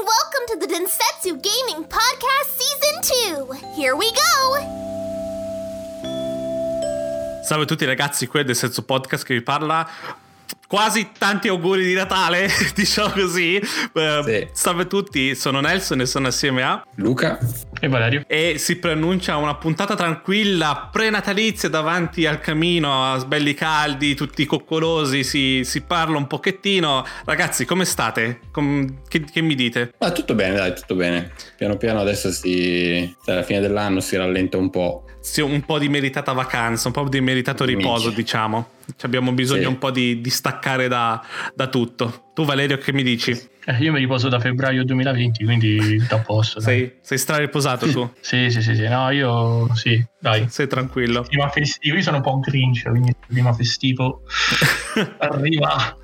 and welcome to the Densetsu Gaming Podcast Season 2. Here we go! Salve a tutti ragazzi, qui è Densetsu Podcast che vi parla. Quasi tanti auguri di Natale, diciamo così. Sì. Salve a tutti, sono Nelson e sono assieme a Luca e Valerio. E si preannuncia una puntata tranquilla, prenatalizia, davanti al camino, belli caldi, tutti coccolosi, si parla un pochettino. Ragazzi, come state? Che mi dite? Ah, tutto bene, dai, tutto bene. Piano piano adesso alla fine dell'anno si rallenta un po'. Sì, un po' di meritata vacanza, un po' di meritato riposo, diciamo. Abbiamo bisogno un po' di staccare da tutto. Tu Valerio, che mi dici? Io mi riposo da febbraio 2020, quindi da posto. Sei strariposato tu? Sì. No, io sì, dai. Sei tranquillo. Prima festivo, io sono un po' un cringe, quindi prima festivo arriva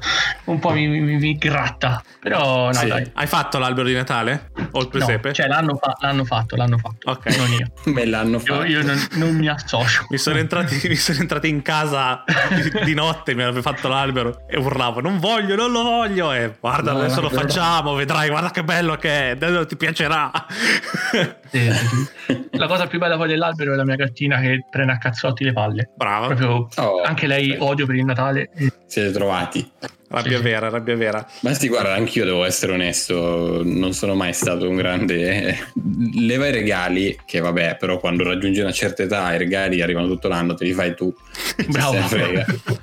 un po' mi gratta. Però no, sì. Dai. Hai fatto l'albero di Natale? O il presepe? No, cioè l'hanno fatto. Ok. Non io. Me l'hanno fatto. Io non mi associo. Mi sono entrati in casa di notte, mi aveva fatto l'albero e urlavo non lo voglio e guarda, no, adesso lo facciamo, vedrai, guarda che bello che è, ti piacerà. La cosa più bella poi dell'albero è la mia gattina che prende a cazzotti le palle. Brava. Proprio, anche lei odio per il Natale. Siete trovati. Rabbia vera. Ma sì, guarda, anch'io devo essere onesto, non sono mai stato un grande leva i regali, che vabbè, però quando raggiungi una certa età i regali arrivano tutto l'anno, te li fai tu. Bravo.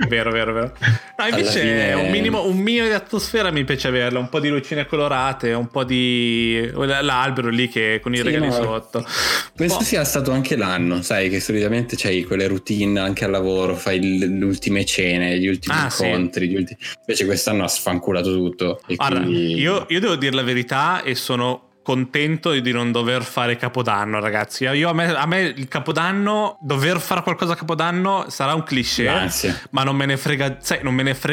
Vero. No, invece fine... un minimo di atmosfera mi piace averla, un po' di lucine colorate, un po' di l'albero lì che con i regali sotto. Penso sia stato anche l'anno, sai che solitamente c'hai quelle routine anche al lavoro, fai le ultime cene, gli ultimi incontri, gli ultimi... Invece quest'anno ha sfanculato tutto. Allora, quindi... io devo dire la verità e sono contento di non dover fare Capodanno, ragazzi. A me il Capodanno, dover fare qualcosa a Capodanno sarà un cliché, ma non me ne frega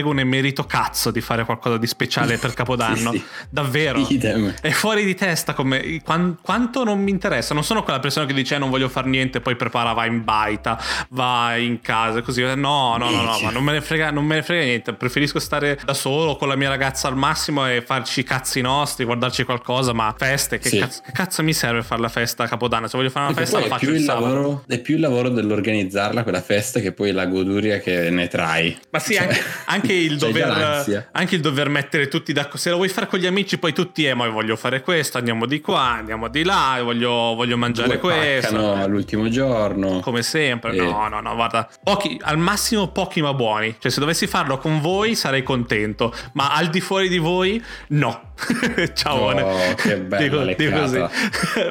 un emerito cazzo di fare qualcosa di speciale per Capodanno. Sì. Davvero. Idem. È fuori di testa come quanto non mi interessa. Non sono quella persona che dice non voglio far niente, poi prepara, va in baita, va in casa, così. No, ma non me ne frega niente. Preferisco stare da solo con la mia ragazza al massimo e farci i cazzi nostri, guardarci qualcosa, ma festa. Che cazzo mi serve fare la festa a Capodanno? Se voglio fare una festa la faccio il sabato. È più il lavoro dell'organizzarla quella festa che poi la goduria che ne trai. Ma sì, cioè, anche il dover mettere tutti d'accordo. Se lo vuoi fare con gli amici poi tutti ma voglio fare questo, andiamo di qua, andiamo di là, voglio mangiare questo. All'ultimo giorno. Come sempre. No, guarda. Pochi, al massimo pochi ma buoni. Cioè se dovessi farlo con voi sarei contento, ma al di fuori di voi no. Ciao. Oh, che bello. Dico così.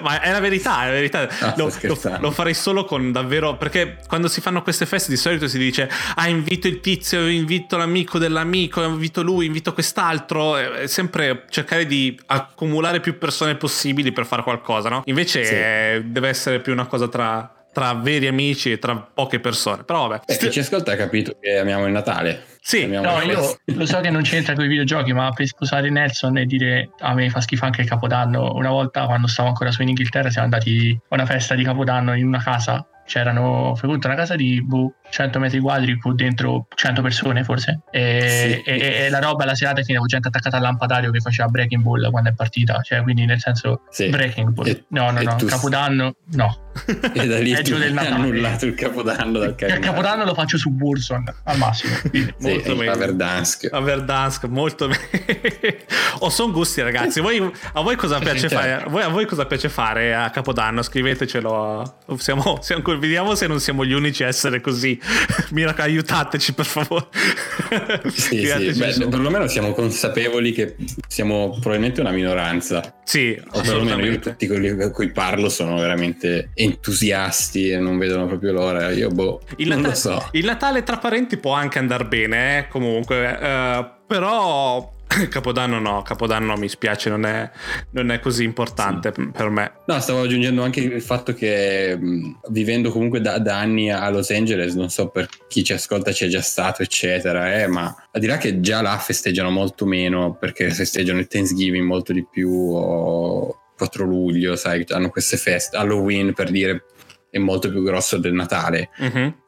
Ma è la verità. Ah, lo farei solo con davvero, perché quando si fanno queste feste di solito si dice invito il tizio, invito l'amico dell'amico, invito lui, invito quest'altro, è sempre cercare di accumulare più persone possibili per fare qualcosa, no? Invece deve essere più una cosa tra veri amici e tra poche persone. Però vabbè. Chi ci ascolta ha capito che amiamo il Natale. Sì, no, io lo so che non c'entra con i videogiochi, ma per sposare Nelson e dire a me fa schifo anche il Capodanno, una volta quando stavo ancora su in Inghilterra siamo andati a una festa di Capodanno in una casa, c'erano una casa di 100 metri quadri con dentro 100 persone forse e la roba la serata finiva gente attaccata al lampadario che faceva Breaking Ball quando è partita, cioè quindi nel senso Breaking Ball no Capodanno no. E da lì è giù del Natale, annullato il Capodanno dal calendario. Il Capodanno lo faccio su Warzone al massimo, quindi molto meglio. A Verdansk molto meglio. Sono gusti ragazzi. A voi cosa piace fare? A voi cosa piace fare a Capodanno? Scrivetecelo. Vediamo se non siamo gli unici a essere così. Miraca, aiutateci per favore. Beh, perlomeno siamo consapevoli che siamo probabilmente una minoranza. Sì, o perlomeno io tutti quelli con cui parlo sono veramente entusiasti e non vedono proprio l'ora. Io non lo so. Il Natale tra parenti può anche andar bene, comunque, però... Capodanno mi spiace, non è così importante per me. No, stavo aggiungendo anche il fatto che vivendo comunque da anni a Los Angeles, non so per chi ci ascolta c'è già stato eccetera, ma al di là che già là festeggiano molto meno perché festeggiano il Thanksgiving molto di più, 4 luglio, sai, hanno queste feste, Halloween per dire è molto più grosso del Natale,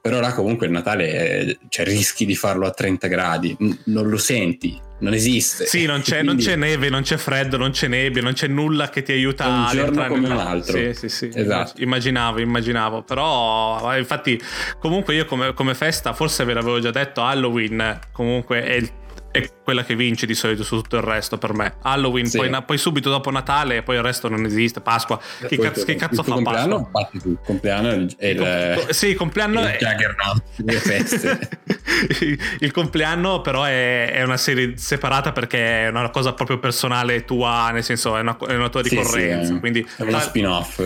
però là comunque il Natale, cioè rischi di farlo a 30 gradi, non lo senti. non esiste. Sì, non c'è, quindi... non c'è neve, non c'è freddo, non c'è nebbia, non c'è nulla che ti aiuta un ad giorno come un altro. Sì, sì, sì. Esatto. Immaginavo, però infatti comunque io come festa, forse ve l'avevo già detto, Halloween comunque è quella che vince di solito su tutto il resto per me. Halloween, sì. poi subito dopo Natale, poi il resto non esiste. Pasqua, che cazzo fa Pasqua? Il compleanno è il juggernaut delle feste. Il compleanno però è una serie separata perché è una cosa proprio personale tua, nel senso è una tua ricorrenza, sì, quindi è uno spin-off.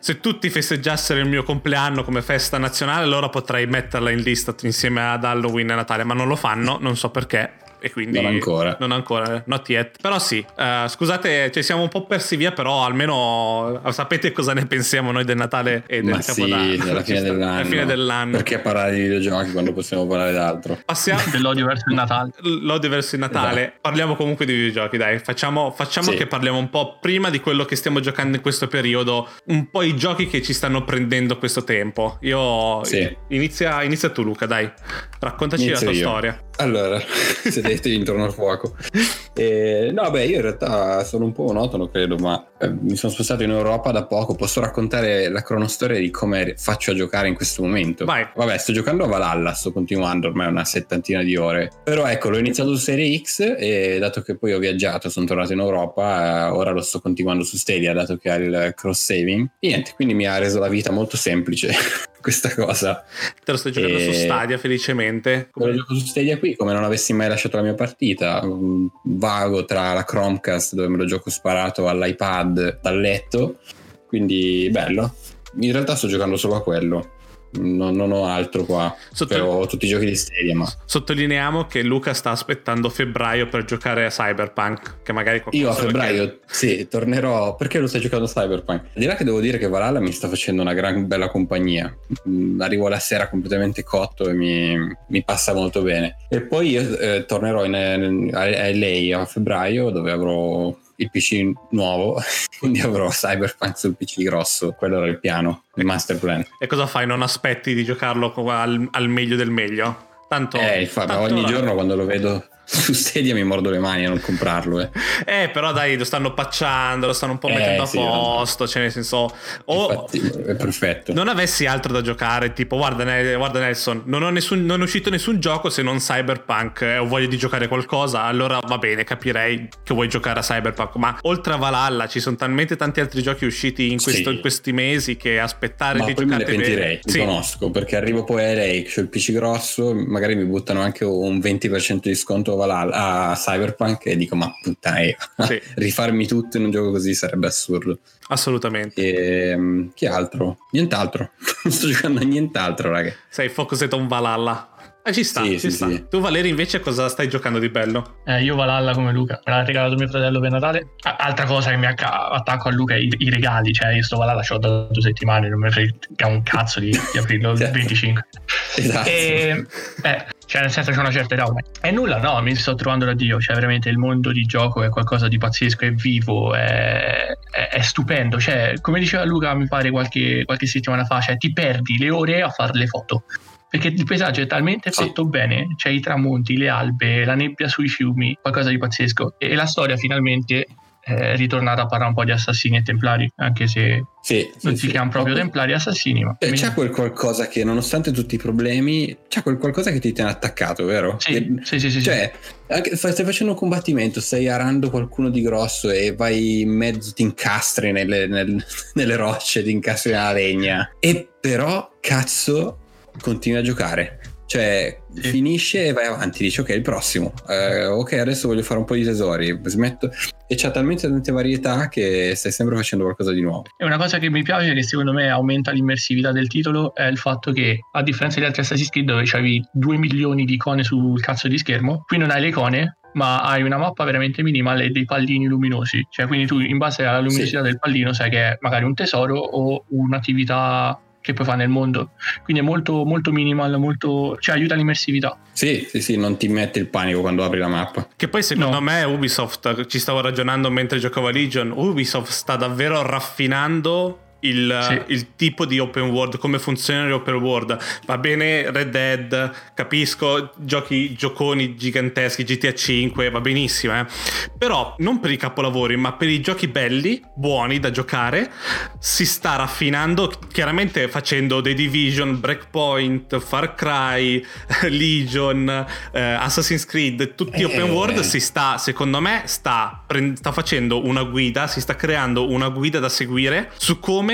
Se tutti festeggiassero il mio compleanno come festa nazionale, allora potrei metterla in lista insieme ad Halloween e Natale, ma non lo fanno, non so perché, e quindi non ancora not yet. Però sì, scusate, siamo un po' persi via, però almeno sapete cosa ne pensiamo noi del Natale e del Capodanno. Sì, alla fine dell'anno, perché parlare di videogiochi quando possiamo parlare d'altro? Passiamo dell'odio verso il Natale. Esatto. Parliamo comunque di videogiochi, dai, facciamo sì, che parliamo un po' prima di quello che stiamo giocando in questo periodo, un po' i giochi che ci stanno prendendo questo tempo. Io sì. Inizia tu, Luca, dai, raccontaci storia. Allora, sedetevi intorno al fuoco. Io in realtà sono un po' monotono, credo, ma mi sono spostato in Europa da poco. Posso raccontare la cronostoria di come faccio a giocare in questo momento? Vai. Vabbè, sto giocando a Valhalla, sto continuando ormai una settantina di ore. Però ecco, l'ho iniziato su Serie X e dato che poi ho viaggiato, sono tornato in Europa, ora lo sto continuando su Stadia, dato che ha il cross-saving. E niente, quindi mi ha reso la vita molto semplice questa cosa. Te lo stai giocando su Stadia, felicemente? Lo gioco su Stadia qui, come non avessi mai lasciato la mia partita. Vago tra la Chromecast, dove me lo gioco sparato, all'iPad, dal letto, quindi bello. In realtà sto giocando solo a quello, non ho altro qua. Ho tutti i giochi di Stadia, ma sottolineiamo che Luca sta aspettando febbraio per giocare a Cyberpunk, che magari io a febbraio sì tornerò. Perché lo stai giocando a Cyberpunk? Di là che devo dire che Valhalla mi sta facendo una gran bella compagnia, arrivo la sera completamente cotto e mi passa molto bene. E poi io tornerò a LA a febbraio, dove avrò il PC nuovo, quindi avrò Cyberpunk sul PC grosso. Quello era il piano, il master plan. E cosa fai? Non aspetti di giocarlo al meglio del meglio? Tanto ogni giorno quando lo vedo su Stadia mi mordo le mani a non comprarlo. Però dai, lo stanno patchando, lo stanno un po' mettendo a posto, cioè nel senso infatti, è perfetto. Non avessi altro da giocare, tipo guarda Nelson, non è uscito nessun gioco se non Cyberpunk, ho voglia di giocare qualcosa, allora va bene, capirei che vuoi giocare a Cyberpunk, ma oltre a Valhalla ci sono talmente tanti altri giochi usciti in questi mesi che aspettare ma di giocare. Ma poi me ne pentirei, ti conosco, perché arrivo poi a LA, c'ho il PC grosso, magari mi buttano anche un 20% di sconto a Cyberpunk e dico ma puttana, sì. Rifarmi tutto in un gioco così sarebbe assurdo, assolutamente. E chi altro? Nient'altro. Non sto giocando a nient'altro, raga. Sei focused on Valhalla. Ci sta. Sì. Tu Valerio invece cosa stai giocando di bello? Io Valhalla come Luca, me l'ha regalato mio fratello per Natale. Altra cosa che mi attacco a Luca è i regali, cioè io sto Valhalla ce l'ho da 2 settimane, non mi frega un cazzo di aprirlo il 25. Esatto. Cioè nel senso c'è una certa età ormai. E nulla, no, mi sto trovando da Dio, cioè veramente il mondo di gioco è qualcosa di pazzesco, è vivo, è stupendo, cioè come diceva Luca mi pare qualche settimana fa, cioè ti perdi le ore a fare le foto. Perché il paesaggio è talmente fatto bene, c'è i tramonti, le albe, la nebbia sui fiumi, qualcosa di pazzesco. E la storia finalmente è ritornata a parlare un po' di assassini e templari, anche se non si chiamano proprio templari, assassini. Ma c'è quel qualcosa che nonostante tutti i problemi, c'è quel qualcosa che ti tiene attaccato, vero? Sì. Cioè, anche, stai facendo un combattimento, stai arando qualcuno di grosso e vai in mezzo, ti incastri nelle rocce, ti incastri nella legna. E però, cazzo, continui a giocare, cioè finisce e vai avanti, dici ok il prossimo, ok adesso voglio fare un po' di tesori, smetto, e c'è talmente tante varietà che stai sempre facendo qualcosa di nuovo. E una cosa che mi piace, che secondo me aumenta l'immersività del titolo, è il fatto che a differenza di altri Assassin's Creed dove c'avevi 2 milioni di icone sul cazzo di schermo, qui non hai le icone ma hai una mappa veramente minimale e dei pallini luminosi, cioè quindi tu in base alla luminosità del pallino sai che è magari un tesoro o un'attività che poi fa nel mondo, quindi è molto molto minimal, molto, cioè aiuta l'immersività. Sì, non ti mette il panico quando apri la mappa. Che poi secondo me Ubisoft, ci stavo ragionando mentre giocavo a Legion, Ubisoft sta davvero raffinando il tipo di open world, come funziona l'open world. Va bene Red Dead, capisco, gioconi giganteschi, GTA 5 va benissimo, però non per i capolavori, ma per i giochi belli, buoni da giocare, si sta raffinando, chiaramente facendo The Division, Breakpoint, Far Cry, Legion, Assassin's Creed, tutti open world. Si sta, secondo me, sta facendo una guida, si sta creando una guida da seguire su come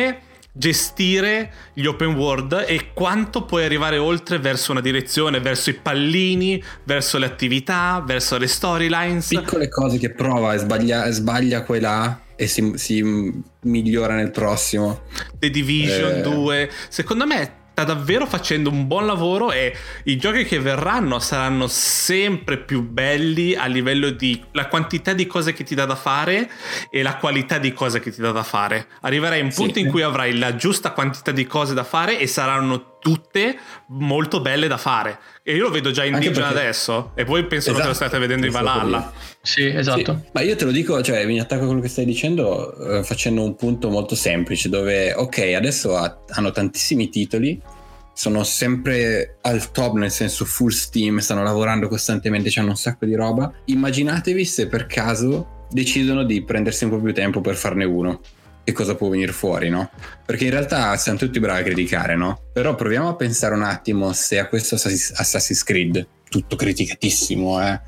gestire gli open world e quanto puoi arrivare oltre verso una direzione, verso i pallini, verso le attività, verso le storylines, piccole cose che prova e sbaglia quella e si migliora nel prossimo. The Division 2 secondo me sta davvero facendo un buon lavoro, e i giochi che verranno saranno sempre più belli a livello di la quantità di cose che ti dà da fare e la qualità di cose che ti dà da fare. Arriverai a un punto in cui avrai la giusta quantità di cose da fare e saranno tutte molto belle da fare, e io lo vedo già in Legion adesso, e voi penso che lo state vedendo in Valhalla. Sì. Ma io te lo dico, cioè mi attacco a quello che stai dicendo, facendo un punto molto semplice, dove ok, adesso hanno tantissimi titoli, sono sempre al top, nel senso full steam, stanno lavorando costantemente, hanno un sacco di roba. Immaginatevi se per caso decidono di prendersi un po' più tempo per farne uno, che cosa può venire fuori, no? Perché in realtà siamo tutti bravi a criticare, no? Però proviamo a pensare un attimo se a questo Assassin's Creed, tutto criticatissimo,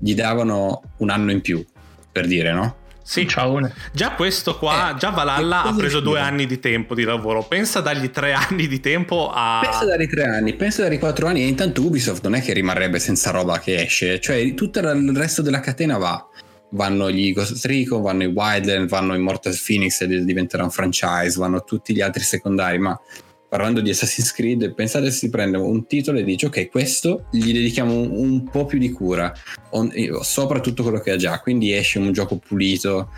gli davano un anno in più, per dire, no? Sì, già questo qua, già Valhalla ha preso 2 anni di tempo di lavoro, pensa a dargli 3 anni di tempo a... pensa a dargli 4 anni, e intanto Ubisoft non è che rimarrebbe senza roba che esce, cioè tutto il resto della catena va. Vanno gli Ghost Recon, vanno i Wildlands, vanno i Mortal Phoenix, e diventerà un franchise, vanno tutti gli altri secondari. Ma parlando di Assassin's Creed, pensate se si prende un titolo e dice ok, questo gli dedichiamo un po' più di cura sopra tutto quello che ha già, quindi esce un gioco pulito,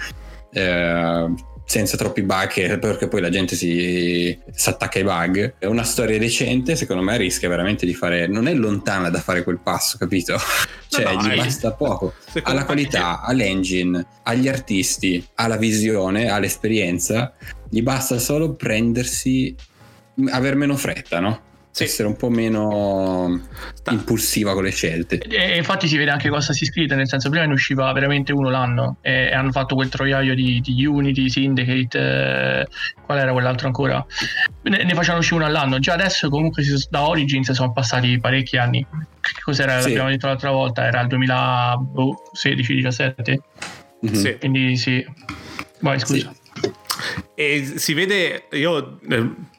senza troppi bug, perché poi la gente si attacca ai bug. È una storia decente, secondo me rischia veramente di fare, non è lontana da fare quel passo, capito? Cioè gli basta poco, alla qualità, all'engine, agli artisti, alla visione, all'esperienza, gli basta solo prendersi, aver meno fretta, no? Sì. Essere un po' meno impulsiva con le scelte, e infatti si vede anche cosa si scrive, nel senso prima ne usciva veramente uno l'anno, e hanno fatto quel troiaio di Unity, Syndicate, qual era quell'altro ancora, ne facevano uscire uno all'anno. Già adesso comunque da Origins sono passati parecchi anni, cos'era, l'abbiamo detto l'altra volta, era il 2016-17. Sì. Quindi sì, vai, scusa. Sì. E si vede, io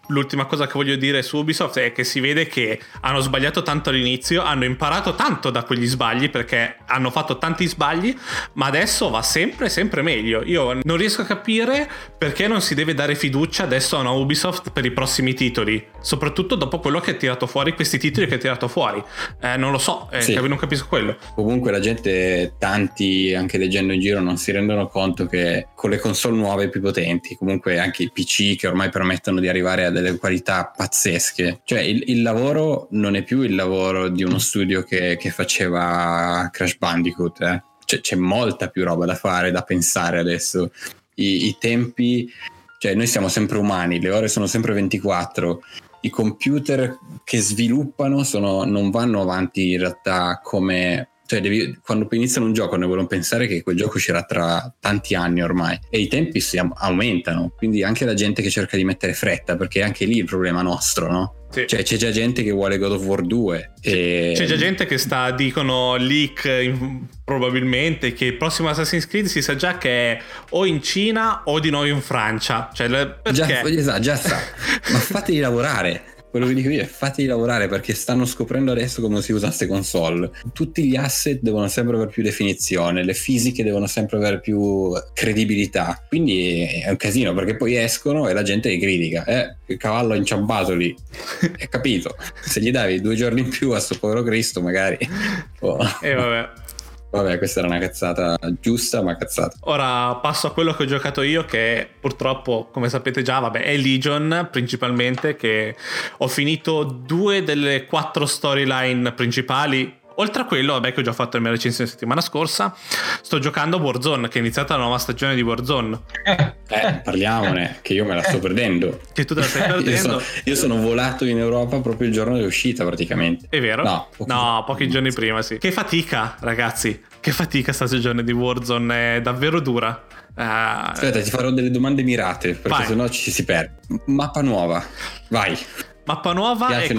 l'ultima cosa che voglio dire su Ubisoft è che si vede che hanno sbagliato tanto all'inizio, hanno imparato tanto da quegli sbagli, perché hanno fatto tanti sbagli, ma adesso va sempre meglio. Io non riesco a capire perché non si deve dare fiducia adesso a una Ubisoft per i prossimi titoli, soprattutto dopo quello che ha tirato fuori, questi titoli che ha tirato fuori, non lo so, non capisco quello. Comunque la gente, tanti anche leggendo in giro, non si rendono conto che con le console nuove più potenti, comunque anche i PC che ormai permettono di arrivare a delle qualità pazzesche, cioè il lavoro non è più il lavoro di uno studio che faceva Crash Bandicoot, cioè, c'è molta più roba da fare, da pensare adesso, i tempi, cioè noi siamo sempre umani, le ore sono sempre 24, i computer che sviluppano non vanno avanti in realtà come, cioè quando iniziano un gioco ne vogliono pensare che quel gioco uscirà tra tanti anni ormai, e i tempi aumentano, quindi anche la gente che cerca di mettere fretta, perché anche lì il problema nostro, no? Sì. Cioè c'è già gente che vuole God of War 2 e... c'è già gente che dicono leak, probabilmente, che il prossimo Assassin's Creed si sa già che è o in Cina o di nuovo in Francia, cioè perché? Già sa ma fateli lavorare. Quello che dico io è fateli lavorare, perché stanno scoprendo adesso come si usa queste console. Tutti gli asset devono sempre avere più definizione, le fisiche devono sempre avere più credibilità. Quindi è un casino, perché poi escono e la gente li critica. Il cavallo inciampato lì. Hai capito? Se gli davi 2 giorni in più a sto povero Cristo, magari. Vabbè, questa era una cazzata giusta, ma cazzata. Ora passo a quello che ho giocato io, che purtroppo, come sapete già, è Legion principalmente, che ho finito 2 delle 4 storyline principali. Oltre a quello, vabbè, che ho già fatto la mia recensione settimana scorsa, sto giocando a Warzone, che è iniziata la nuova stagione di Warzone. Parliamone, che io me la sto perdendo. Che tu te la stai perdendo. Io sono volato in Europa proprio il giorno dell'uscita, praticamente. È vero? No, pochi giorni prima, sì. Che fatica, ragazzi. Che fatica sta stagione di Warzone, è davvero dura. Aspetta, ti farò delle domande mirate, perché vai, sennò ci si perde. Mappa nuova, vai. Mappa nuova piace,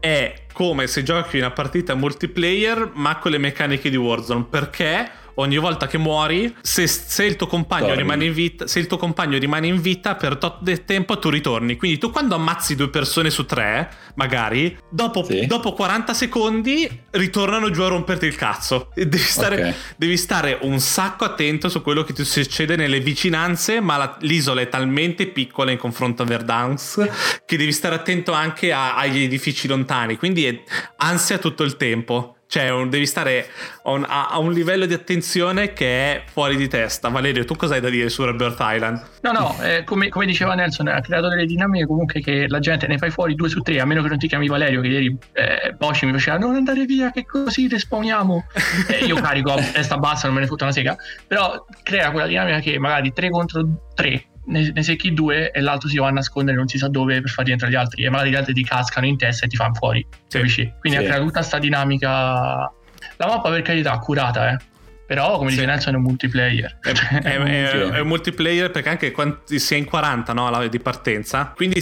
è come se giochi una partita multiplayer ma con le meccaniche di Warzone, perché ogni volta che muori, se il tuo compagno rimane in vita, se il tuo compagno rimane in vita per tot del tempo, tu ritorni. Quindi tu, quando ammazzi 2 persone su 3, magari dopo 40 secondi ritornano giù a romperti il cazzo. Devi stare un sacco attento su quello che ti succede nelle vicinanze, ma l'isola è talmente piccola in confronto a Verdansk che devi stare attento anche agli edifici lontani, quindi è ansia tutto il tempo. Cioè, devi stare a un livello di attenzione che è fuori di testa. Valerio, tu cosa hai da dire su Robert Island? Come diceva Nelson, ha creato delle dinamiche comunque che la gente ne fai fuori 2 su 3, a meno che non ti chiami Valerio, che ieri Bosci mi faceva non andare via che così respawniamo. Io carico a testa bassa, non me ne fotta una sega, però crea quella dinamica che magari 3 contro 3 ne secchi 2 e l'altro si va a nascondere non si sa dove per far rientrare gli altri, e magari gli altri ti cascano in testa e ti fanno fuori, sì, capisci? Quindi ha creato tutta sta dinamica. La mappa, per carità, accurata, però come dice Nelson è un multiplayer, è un multiplayer, perché anche quando si è in 40, no, la di partenza, quindi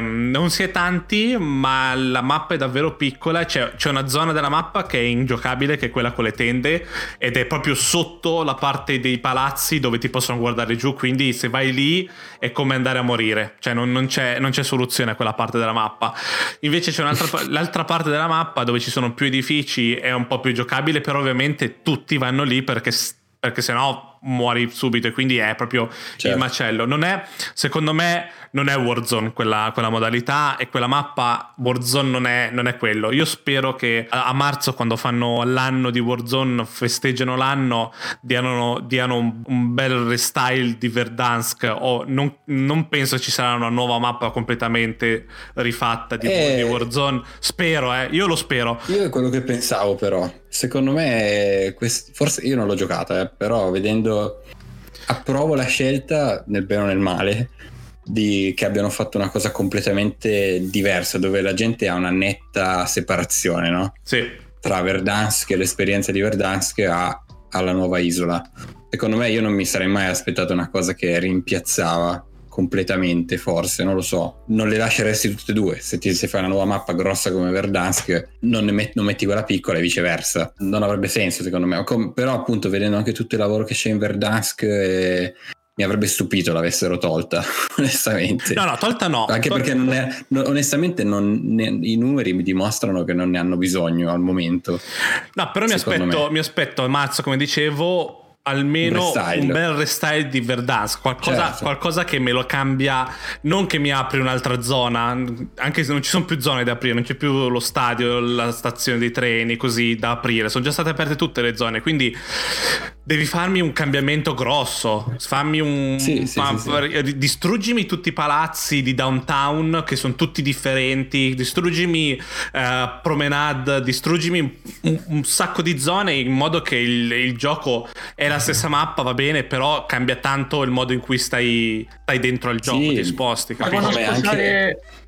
non si è tanti, ma la mappa è davvero piccola. C'è una zona della mappa che è ingiocabile, che è quella con le tende, ed è proprio sotto la parte dei palazzi dove ti possono guardare giù, quindi se vai lì è come andare a morire, cioè non c'è soluzione a quella parte della mappa. Invece c'è l'altra parte della mappa dove ci sono più edifici, è un po' più giocabile, però ovviamente tutti vanno lì perché sennò muori subito, e quindi è proprio il macello. Secondo me non è Warzone quella modalità e quella mappa. Warzone non è quello. Io spero che a marzo, quando fanno l'anno di Warzone, festeggiano l'anno, diano un bel restyle di Verdansk, o non penso ci sarà una nuova mappa completamente rifatta di Warzone. Io lo spero. Io è quello che pensavo, però secondo me forse io non l'ho giocata, però vedendo approvo la scelta, nel bene o nel male, che abbiano fatto una cosa completamente diversa, dove la gente ha una netta separazione, no? Sì. Tra Verdansk e l'esperienza di Verdansk alla nuova isola. Secondo me, io non mi sarei mai aspettato una cosa che rimpiazzava completamente, forse, non lo so. Non le lasceresti tutte e due. Se fai una nuova mappa grossa come Verdansk, non metti quella piccola e viceversa. Non avrebbe senso, secondo me. Però appunto, vedendo anche tutto il lavoro che c'è in Verdansk, mi avrebbe stupito l'avessero tolta, onestamente. No, tolta no. Anche perché i numeri mi dimostrano che non ne hanno bisogno al momento. No, però mi aspetto a marzo, come dicevo, almeno un bel restyle di Verdansk, qualcosa che me lo cambia, non che mi apri un'altra zona, anche se non ci sono più zone da aprire, non c'è più lo stadio, la stazione dei treni così da aprire, sono già state aperte tutte le zone, quindi devi farmi un cambiamento grosso, distruggimi tutti i palazzi di downtown che sono tutti differenti, distruggimi Promenade, distruggimi un sacco di zone, in modo che il gioco è la stessa mappa, va bene, però cambia tanto il modo in cui stai dentro al gioco, ti sposti, capisci?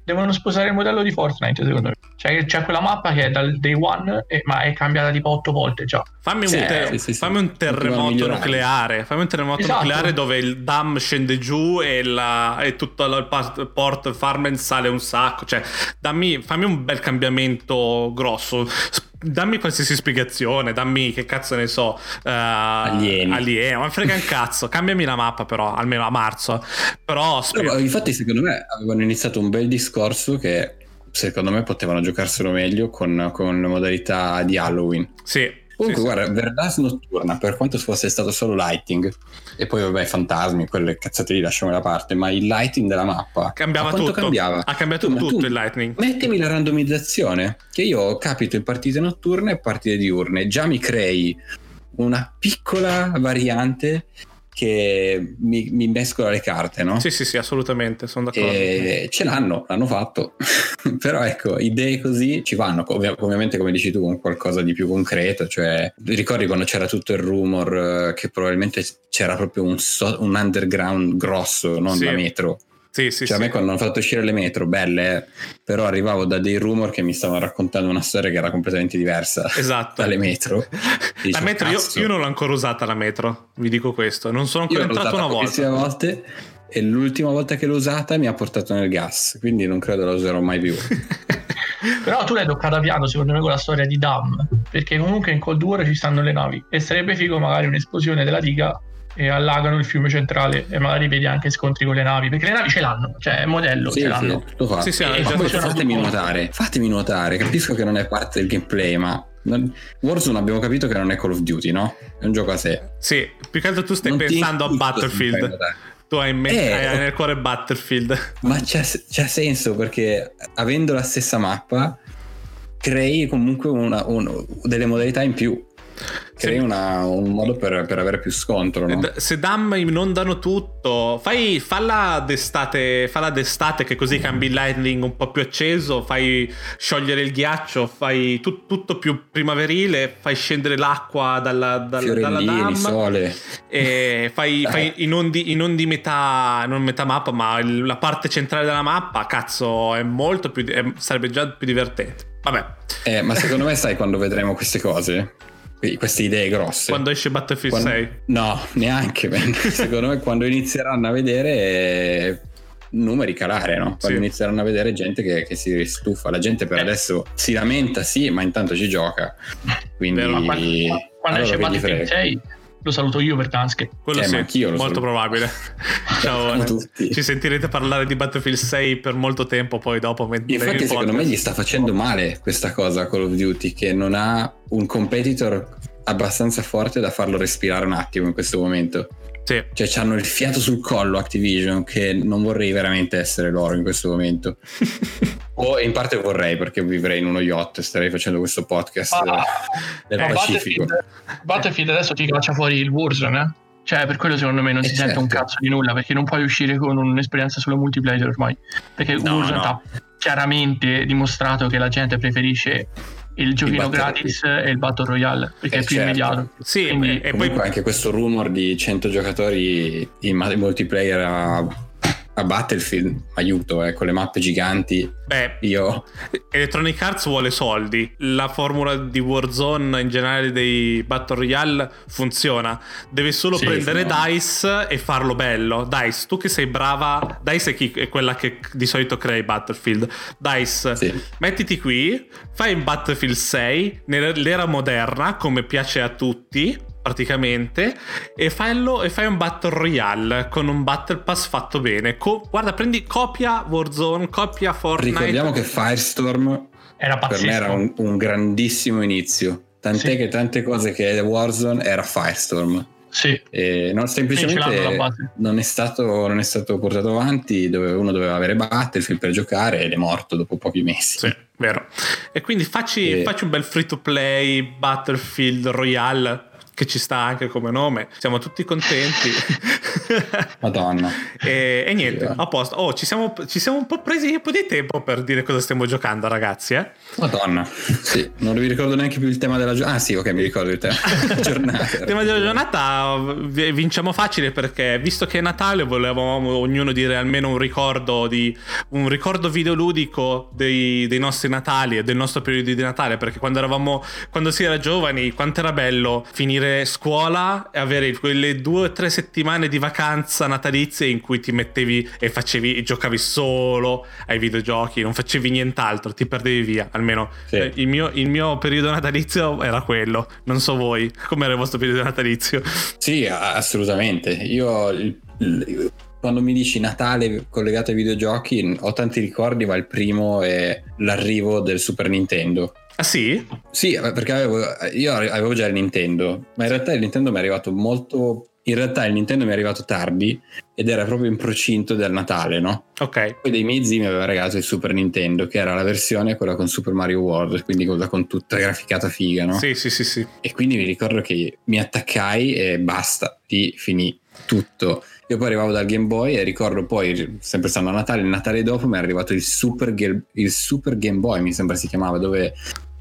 Devono sposare il modello di Fortnite, secondo me. Cioè c'è quella mappa che è dal day one, ma è cambiata tipo 8 volte già. Fammi un terremoto nucleare. Fammi un terremoto nucleare dove il dam scende giù e tutto il port farmland sale un sacco. Cioè fammi un bel cambiamento grosso. Dammi qualsiasi spiegazione, dammi, che cazzo ne so, alieni, ma frega un cazzo, cambiami la mappa, però almeno a marzo. Però infatti secondo me avevano iniziato un bel discorso che secondo me potevano giocarselo meglio con modalità di Halloween. Sì. Comunque guarda, Verdansk notturna, per quanto fosse stato solo lighting, e poi vabbè fantasmi, quelle cazzate lì lasciamo da parte, ma il lighting della mappa cambiava tutto, cambiava? Ha cambiato tutto il lighting. Mettimi la randomizzazione, che io capito in partite notturne e partite diurne, già mi crei una piccola variante che mi mescola le carte, no? Sì, assolutamente, sono d'accordo. E ce l'hanno fatto. Però ecco, idee così ci vanno, ovviamente come dici tu, con qualcosa di più concreto. Cioè, ricordi quando c'era tutto il rumor che probabilmente c'era proprio un underground grosso, non da metro? Sì, cioè, a me quando hanno fatto uscire le metro, belle, però arrivavo da dei rumor che mi stavano raccontando una storia che era completamente diversa, esatto, dalle metro. La metro io non l'ho ancora usata, la metro, vi dico questo, non sono ancora entrato una volta. Volte, e l'ultima volta che l'ho usata mi ha portato nel gas, quindi non credo la userò mai più. Però tu l'hai toccata piano, secondo me, con la storia di Dam, perché comunque in Cold War ci stanno le navi e sarebbe figo magari un'esplosione della diga e allagano il fiume centrale e magari vedi anche scontri con le navi, perché le navi ce l'hanno, cioè è modello, ce l'hanno. Fatemi nuotare, capisco che non è parte del gameplay, ma Warzone abbiamo capito che non è Call of Duty, no? È un gioco a sé. Sì, più che altro tu stai pensando a Battlefield. Tu hai nel cuore Battlefield. Ma c'è senso, perché avendo la stessa mappa crei comunque delle modalità in più. Crei un modo per avere più scontro, no? Se Dam non danno tutto, falla d'estate, che così cambi il lightning un po' più acceso, fai sciogliere il ghiaccio, fai tutto più primaverile, fai scendere l'acqua dalla Dam, sole, e fai inondi metà, non metà mappa, ma la parte centrale della mappa. Cazzo, è molto più, sarebbe già più divertente. Vabbè, ma secondo me sai quando vedremo queste cose? Queste idee grosse quando esce Battlefield 6? No, neanche. Secondo me quando inizieranno a vedere numeri calare, no? Quando inizieranno a vedere gente che si stufa. La gente per adesso si lamenta, sì, ma intanto ci gioca. Quindi quando esce Battlefield 6 lo saluto io per Verdansk. Quello sì, anch'io lo molto saluto. Probabile. Ciao tutti. Ci sentirete parlare di Battlefield 6 per molto tempo, poi dopo. Infatti secondo me gli sta facendo male questa cosa Call of Duty, che non ha un competitor abbastanza forte da farlo respirare un attimo in questo momento. Sì. Cioè c'hanno il fiato sul collo Activision, che non vorrei veramente essere loro in questo momento. O in parte vorrei, perché vivrei in uno yacht e starei facendo questo podcast del Pacifico. Battlefield adesso ti caccia fuori il Warzone, eh? Cioè per quello secondo me non si sente un cazzo di nulla, perché non puoi uscire con un'esperienza solo multiplayer ormai, perché Warzone ha chiaramente dimostrato che la gente preferisce il giochino gratis e il Battle Royale, perché è più immediato. Sì, quindi, e poi anche questo rumor di 100 giocatori in multiplayer a Battlefield, aiuto, con le mappe giganti. Beh, Electronic Arts vuole soldi. La formula di Warzone in generale dei Battle Royale funziona. Deve solo prendere DICE e farlo bello. DICE, tu che sei brava. DICE è quella che di solito crea i Battlefield. DICE, mettiti qui, fai in Battlefield 6 nell'era moderna, come piace a tutti praticamente, e fai un Battle Royale con un Battle Pass fatto bene. Guarda, prendi copia Warzone, copia Fortnite. Ricordiamo che Firestorm era pazzesco. Per me era un grandissimo inizio, tant'è che tante cose che Warzone era Firestorm. Sì. E no, semplicemente non è stato portato avanti, dove uno doveva avere Battlefield per giocare ed è morto dopo pochi mesi. Sì, vero. E quindi facci un bel free to play Battlefield Royale, che ci sta anche come nome, siamo tutti contenti. Madonna. E niente, a posto. Oh, ci siamo un po' presi un po' di tempo per dire cosa stiamo giocando, ragazzi, eh? Madonna. Sì, non vi ricordo neanche più il tema della giornata. Ah sì, ok, mi ricordo il tema della giornata. Il tema della giornata vinciamo facile, perché visto che è Natale volevamo ognuno dire almeno un ricordo videoludico dei nostri Natali e del nostro periodo di Natale, perché quando si era giovani, quanto era bello finire scuola e avere quelle 2 o 3 settimane di vacanza natalizie in cui ti mettevi e giocavi solo ai videogiochi, non facevi nient'altro, ti perdevi via. Almeno il mio periodo natalizio era quello. Non so voi, com'era il vostro periodo natalizio? Sì, assolutamente. Io quando mi dici Natale collegato ai videogiochi ho tanti ricordi, ma il primo è l'arrivo del Super Nintendo. Ah sì? Sì, perché io avevo già il Nintendo, ma in realtà il Nintendo mi è arrivato molto in realtà il Nintendo mi è arrivato tardi ed era proprio in procinto del Natale, no? Ok. Poi dei miei zii mi aveva regalato il Super Nintendo, che era la versione quella con Super Mario World, quindi quella con tutta graficata figa, no? Sì, sì, sì, sì. E quindi mi ricordo che mi attaccai e basta, lì finì tutto. Io poi arrivavo dal Game Boy e ricordo poi, sempre stando a Natale, il Natale dopo mi è arrivato il Super Game Boy, mi sembra si chiamava, dove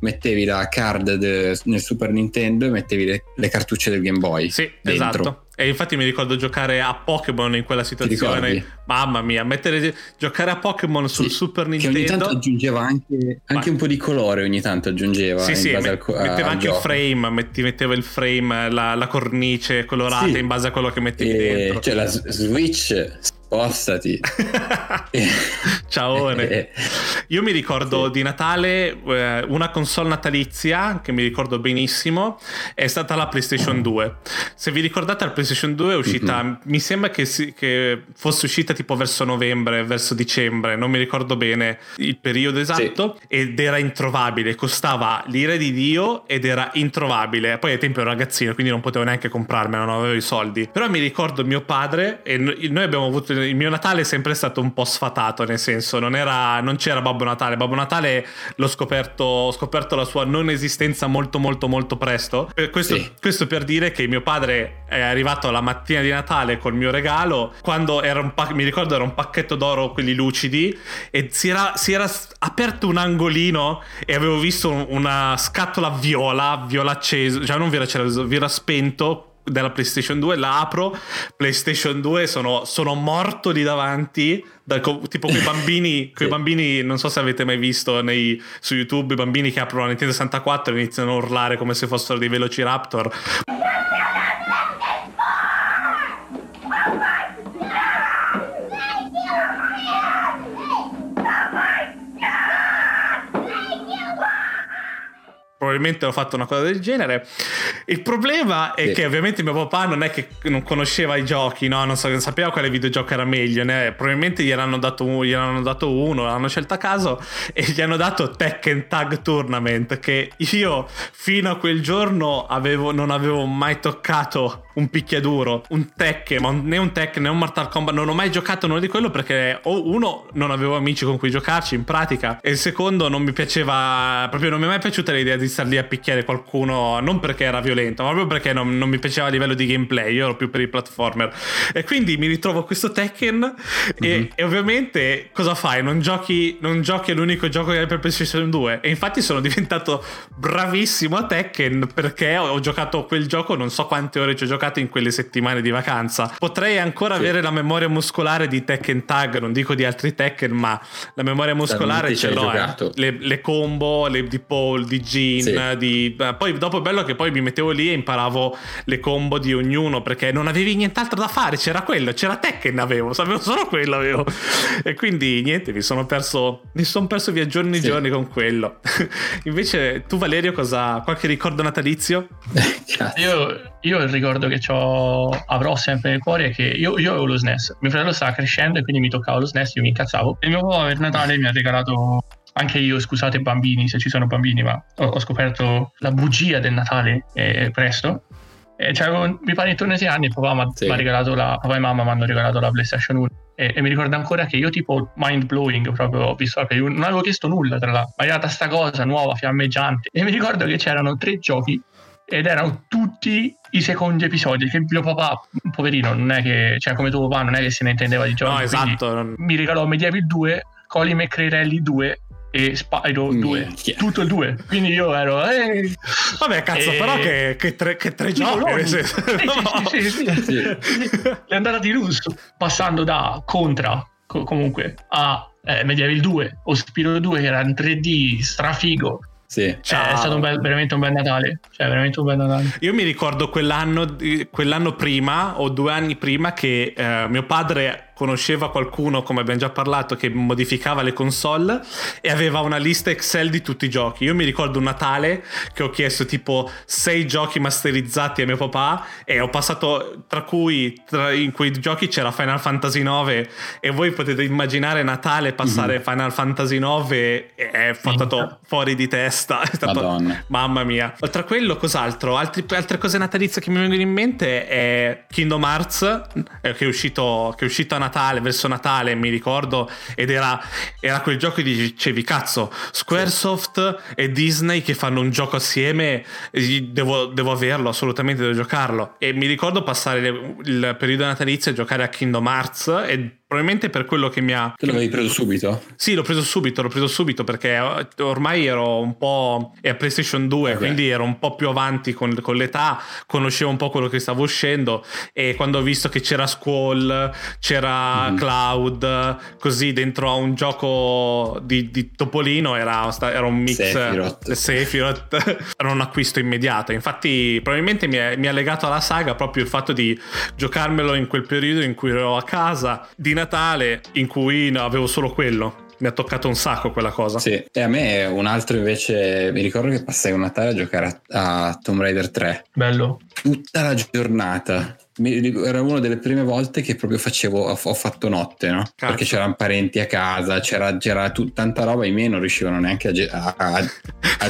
mettevi la card nel Super Nintendo e mettevi le cartucce del Game Boy. Sì, dentro. Esatto. E infatti mi ricordo giocare a Pokémon in quella situazione. Mamma mia, giocare a Pokémon sul Super Nintendo, che ogni tanto aggiungeva anche un po' di colore, ogni tanto aggiungeva. Sì, in sì, base metteva anche gioco. Il frame, metteva il frame, la cornice colorata, sì, in base a quello che mettevi dentro. Cioè la Switch, spostati. Ciaone. Io mi ricordo di Natale una console natalizia che mi ricordo benissimo è stata la PlayStation 2. Se vi ricordate, la PlayStation 2 è uscita, mi sembra che fosse uscita tipo verso novembre, verso dicembre, non mi ricordo bene il periodo esatto, sì. Ed era introvabile, costava l'ira di Dio ed era introvabile. Poi ai tempi ero ragazzino, quindi non potevo neanche comprarmela, non avevo i soldi. Però mi ricordo mio padre, e noi abbiamo avuto, il mio Natale è sempre stato un po' sfatato, nel senso non c'era Babbo Natale, ho scoperto la sua non esistenza molto molto molto presto. Questo per dire che mio padre è arrivato la mattina di Natale col mio regalo, quando era mi ricordo era un pacchetto d'oro, quelli lucidi, e si era aperto un angolino e avevo visto una scatola viola acceso, cioè non viola spento, della PlayStation 2. La apro, PlayStation 2, sono morto lì davanti, tipo quei bambini, non so se avete mai visto su YouTube i bambini che aprono la Nintendo 64 e iniziano a urlare come se fossero dei velociraptor. Probabilmente ho fatto una cosa del genere. Il problema è che ovviamente mio papà non è che non conosceva i giochi, no? Non sapeva quale videogioco era meglio, né? Probabilmente gli hanno dato uno, l'hanno scelto a caso e gli hanno dato Tekken Tag Tournament, che io fino a quel giorno non avevo mai toccato un picchiaduro, un Tekken, né un Mortal Kombat, non ho mai giocato uno di quello perché uno non avevo amici con cui giocarci in pratica, e il secondo non mi piaceva, proprio non mi è mai piaciuta l'idea di star lì a picchiare qualcuno, non perché era violento ma proprio perché non mi piaceva a livello di gameplay. Io ero più per i platformer e quindi mi ritrovo questo Tekken e ovviamente cosa fai? Non giochi l'unico gioco che hai per PlayStation 2, e infatti sono diventato bravissimo a Tekken perché ho giocato quel gioco, non so quante ore ci ho giocato in quelle settimane di vacanza. Potrei ancora avere la memoria muscolare di Tekken Tag, non dico di altri Tekken, ma la memoria muscolare ce l'ho, le combo, le di Paul, di Gin, poi dopo è bello che poi mi mettevo lì e imparavo le combo di ognuno perché non avevi nient'altro da fare, c'era quello, c'era Tekken, sapevo solo quello avevo. E quindi niente, mi sono perso via giorni e giorni con quello. Invece tu, Valerio, qualche ricordo natalizio? Io il ricordo che avrò sempre nel cuore è che io avevo lo SNES, mio fratello stava crescendo e quindi mi toccava lo SNES, io mi incazzavo, e mio papà per Natale mi ha regalato. Anche io, scusate bambini se ci sono bambini, ma ho scoperto la bugia del Natale presto. Mi pare intorno ai 6 anni papà e mamma mi hanno regalato la PlayStation 1 e mi ricordo ancora che io, tipo, mind blowing, proprio ho visto la Play 1, non avevo chiesto nulla, tra l'altro, ma è arrivata sta cosa nuova, fiammeggiante, e mi ricordo che c'erano 3 giochi ed erano tutti i secondi episodi, che mio papà, poverino, non è che, cioè come tuo papà, non è che se ne intendeva di giochi. No, esatto. Mi regalò MediEvil 2, Colin McCreerelli 2 e Spyro 2, tutto il 2, quindi io ero vabbè, cazzo, però che tre giochi, è andata di lusso, passando da Contra comunque a MediEvil 2 o Spyro 2, che era in 3D strafigo. È stato veramente un bel Natale, Io mi ricordo quell'anno prima o 2 anni prima che mio padre conosceva qualcuno, come abbiamo già parlato, che modificava le console e aveva una lista Excel di tutti i giochi. Io mi ricordo un Natale che ho chiesto tipo 6 giochi masterizzati a mio papà e ho passato, tra cui in quei giochi c'era Final Fantasy 9, e voi potete immaginare Natale passare Final Fantasy 9 è fatto fuori di testa, è stato, Madonna, mamma mia. Tra quello cos'altro? Altre cose natalizie che mi vengono in mente è Kingdom Hearts, che è uscito a Natale, verso Natale, mi ricordo, ed era quel gioco di dicevi cazzo, Squaresoft e Disney che fanno un gioco assieme, devo averlo assolutamente, devo giocarlo. E mi ricordo passare il periodo natalizio a giocare a Kingdom Hearts, e probabilmente per quello che mi ha... Te l'avevi preso subito? Sì, l'ho preso subito perché ormai ero un po'... è a PlayStation 2, okay, quindi ero un po' più avanti con l'età, conoscevo un po' quello che stavo uscendo, e quando ho visto che c'era Squall, c'era Cloud, così dentro a un gioco di Topolino, era un mix... Sephiroth. Era un acquisto immediato. Infatti probabilmente mi ha legato alla saga proprio il fatto di giocarmelo in quel periodo in cui ero a casa, di Natale, in cui avevo solo quello. Mi ha toccato un sacco quella cosa. Sì. E a me un altro invece, mi ricordo che passai un Natale a giocare a Tomb Raider 3. Bello. Tutta la giornata. Era una delle prime volte che proprio ho fatto notte, no? Cazzo. Perché c'erano parenti a casa, c'era tanta roba, i miei non riuscivano neanche a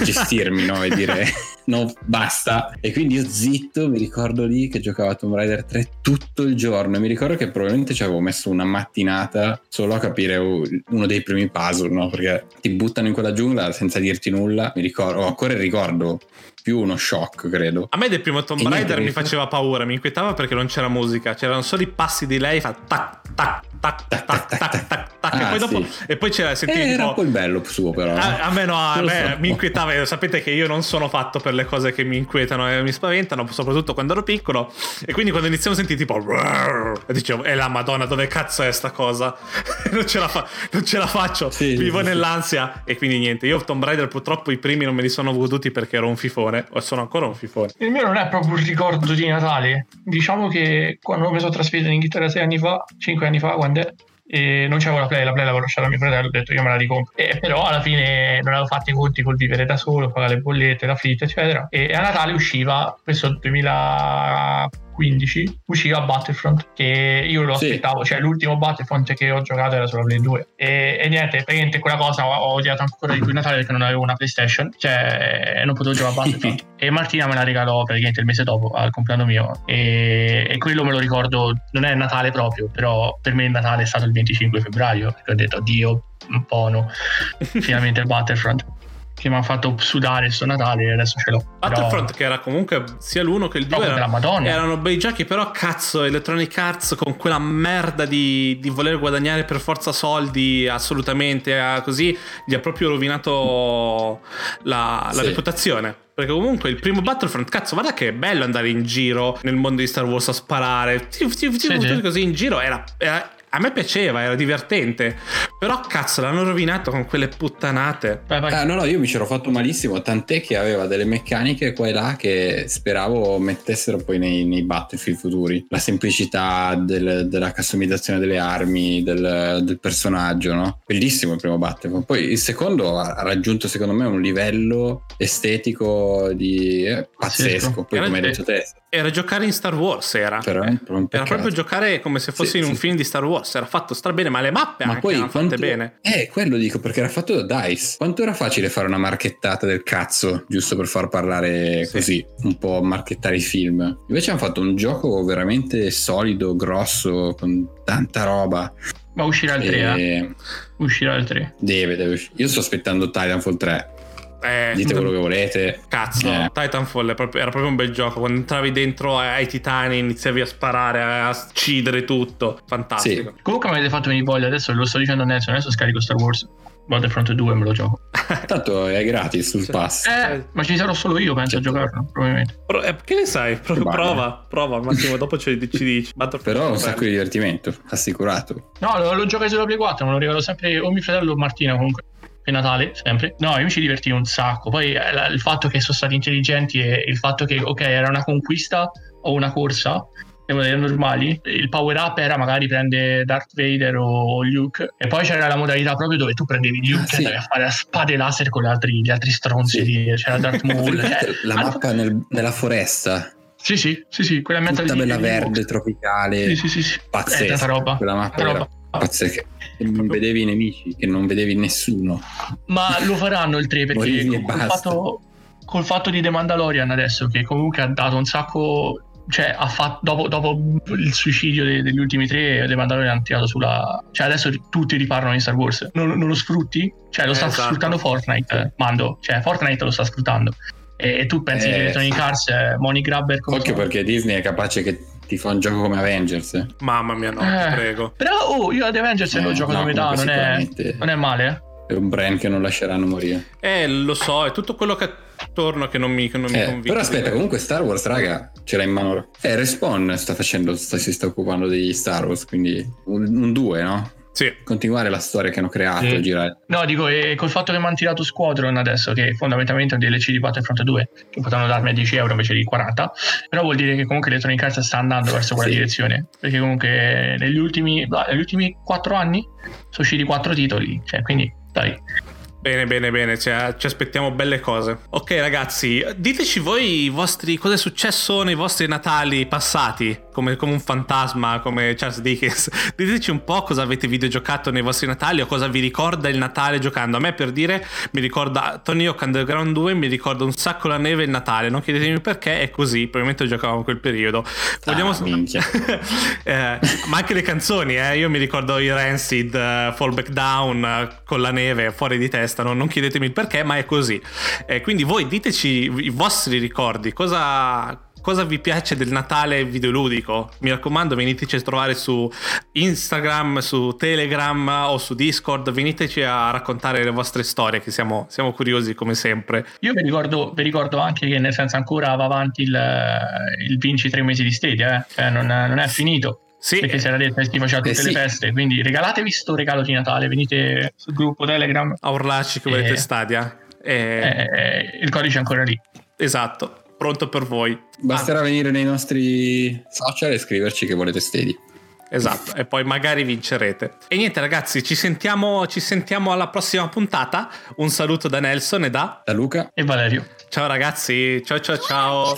gestirmi, no? E dire no, basta. E quindi io zitto, mi ricordo lì che giocavo a Tomb Raider 3 tutto il giorno, e mi ricordo che probabilmente ci avevo messo una mattinata solo a capire uno dei primi puzzle, no? Perché ti buttano in quella giungla senza dirti nulla. Mi ricordo, ho ancora il ricordo, più uno shock, credo. A me del primo Tomb Raider mi faceva paura, mi inquietava perché non c'era musica, c'erano solo i passi di lei, fa tac tac tac tac tac tac tac tac, e poi dopo, e poi c'era, sentivi, era un po' il bello suo, però a me no, a me mi inquietava. Sapete che io non sono fatto per le cose che mi inquietano e mi spaventano, soprattutto quando ero piccolo, e quindi quando iniziavo a sentire tipo e dicevo la Madonna, dove cazzo è sta cosa? non ce la faccio, vivo nell'ansia. E quindi niente, io Tomb Raider purtroppo i primi non me li sono goduti perché ero un fifone, o sono ancora un fifone. Il mio non è proprio un ricordo di Natale, diciamo che quando mi sono trasferito in Inghilterra 5 anni fa, quando è, e non c'avevo la play l'avevo lasciata a mio fratello, ho detto io me la ricompro, però alla fine non avevo fatto i conti col vivere da solo, pagare le bollette, la fritta, eccetera, e a Natale usciva, questo 2015, usciva Battlefront, che io lo aspettavo, cioè l'ultimo Battlefront che ho giocato era solo Play 2, e niente, praticamente quella cosa ho odiato ancora di più Natale perché non avevo una PlayStation, cioè non potevo giocare a Battlefront, e Martina me la regalò praticamente il mese dopo al compleanno mio, e quello me lo ricordo, non è Natale proprio, però per me il Natale è stato il 25 febbraio, perché ho detto addio, un po' no, finalmente il Battlefront che mi ha fatto sudare sto Natale, e adesso ce l'ho. Battlefront, però... che era comunque sia l'1 che il 2 erano bei giochi, però cazzo, Electronic Arts con quella merda di voler guadagnare per forza soldi, assolutamente, così gli ha proprio rovinato la reputazione. Perché comunque il primo Battlefront, cazzo, guarda che è bello andare in giro nel mondo di Star Wars a sparare così in giro, era a me piaceva, era divertente, però cazzo l'hanno rovinato con quelle puttanate. No, io mi c'ero fatto malissimo, tant'è che aveva delle meccaniche qua e là che speravo mettessero poi nei Battlefield futuri, la semplicità della customizzazione delle armi, del personaggio, no? Bellissimo il primo Battlefield, poi il secondo ha raggiunto secondo me un livello estetico pazzesco, poi come hai detto te era giocare in Star Wars, era proprio giocare come se fossi in un film di Star Wars, era fatto strabene, ma le mappe anche erano fatte bene, quello dico, perché era fatto da DICE, quanto era facile fare una marchettata del cazzo giusto per far parlare così, un po' marchettare i film. Invece hanno fatto un gioco veramente solido, grosso, con tanta roba. Ma uscirà il 3? Uscirà il 3, deve uscire. Io sto aspettando Titanfall 3. Dite quello che volete, cazzo. Titanfall era proprio un bel gioco, quando entravi dentro ai titani iniziavi a sparare, a uccidere tutto, fantastico. Sì. Comunque mi avete fatto venire voglia, adesso lo sto dicendo a Nelson, adesso scarico Star Wars Battlefront 2 e me lo gioco. Tanto è gratis sul pass. Ma ci sarò solo io, penso, a giocarlo, probabilmente. Che ne sai? Prova al massimo, dopo ci dici. Però un sacco di divertimento, assicurato. No, lo giocai sulla Play 4, me lo regalo sempre o mio fratello o Martina, comunque. Per Natale sempre, no, io mi ci divertivo un sacco. Poi il fatto che sono stati intelligenti e il fatto che ok, era una conquista o una corsa, normali, il power up era magari prende Darth Vader o Luke, e poi c'era la modalità proprio dove tu prendevi Luke e andavi a fare a spade laser con gli altri stronzi c'era Darth Maul la mappa nella foresta. Sì, quella mentalità tutta bella verde, tropicale, sì. Pazzesca roba, quella mappa roba. Pazzesca, non vedevi i nemici, che non vedevi nessuno. Ma lo faranno il 3, perché col fatto di The Mandalorian adesso, che comunque ha dato un sacco, cioè ha fatto dopo il suicidio degli ultimi 3, The Mandalorian ha tirato sulla, cioè adesso tutti riparlano di Star Wars, non lo sfrutti? Cioè lo sta sfruttando Fortnite, Mando, cioè Fortnite lo sta sfruttando. E tu pensi che Electronic Arts money grabber come occhio sono? Perché Disney è capace che ti fa un gioco come Avengers. Mamma mia, no, ti prego. Però io ad Avengers lo gioco da metà, non è male. È un brand che non lasceranno morire. Lo so, è tutto quello che attorno che non mi convince. Però aspetta, comunque Star Wars, raga, ce l'ha in mano. Respawn si sta occupando degli Star Wars, quindi un 2, no? Sì. Continuare la storia che hanno creato, girare. No, dico, e col fatto che mi hanno tirato Squadron adesso, che fondamentalmente è un DLC di Battlefront 2, che potranno darmi a €10 invece di 40, però vuol dire che comunque Electronic Arts sta andando verso quella direzione, perché comunque negli ultimi 4 anni sono usciti 4 titoli, cioè, quindi dai. Bene, cioè, ci aspettiamo belle cose. Ok ragazzi, diteci voi cosa è successo nei vostri Natali passati, come un fantasma, come Charles Dickens. Diteci un po' cosa avete videogiocato nei vostri Natali o cosa vi ricorda il Natale giocando. A me, per dire, mi ricorda Tony Hawk Underground 2, mi ricorda un sacco la neve il Natale. Non chiedetemi perché, è così, probabilmente giocavamo in quel periodo. Ma anche le canzoni, io mi ricordo i Rancid, Fall Back Down, con la neve fuori di testa. Non chiedetemi il perché, ma è così. Quindi voi diteci i vostri ricordi, cosa vi piace del Natale videoludico. Mi raccomando, veniteci a trovare su Instagram, su Telegram o su Discord, veniteci a raccontare le vostre storie, che siamo curiosi come sempre. Io vi ricordo anche che, nel senso, ancora va avanti il vinci 3 mesi di Stadia, non è finito. Sì. Perché si era detto che si faceva tutte le feste, quindi regalatevi sto regalo di Natale, venite sul gruppo Telegram a urlarci che volete Stadia, il codice è ancora lì, esatto, pronto per voi. Basterà venire nei nostri social e scriverci che volete Stadia. Esatto, e poi magari vincerete. E niente ragazzi, ci sentiamo alla prossima puntata. Un saluto da Nelson e da Luca e Valerio. Ciao ragazzi, ciao.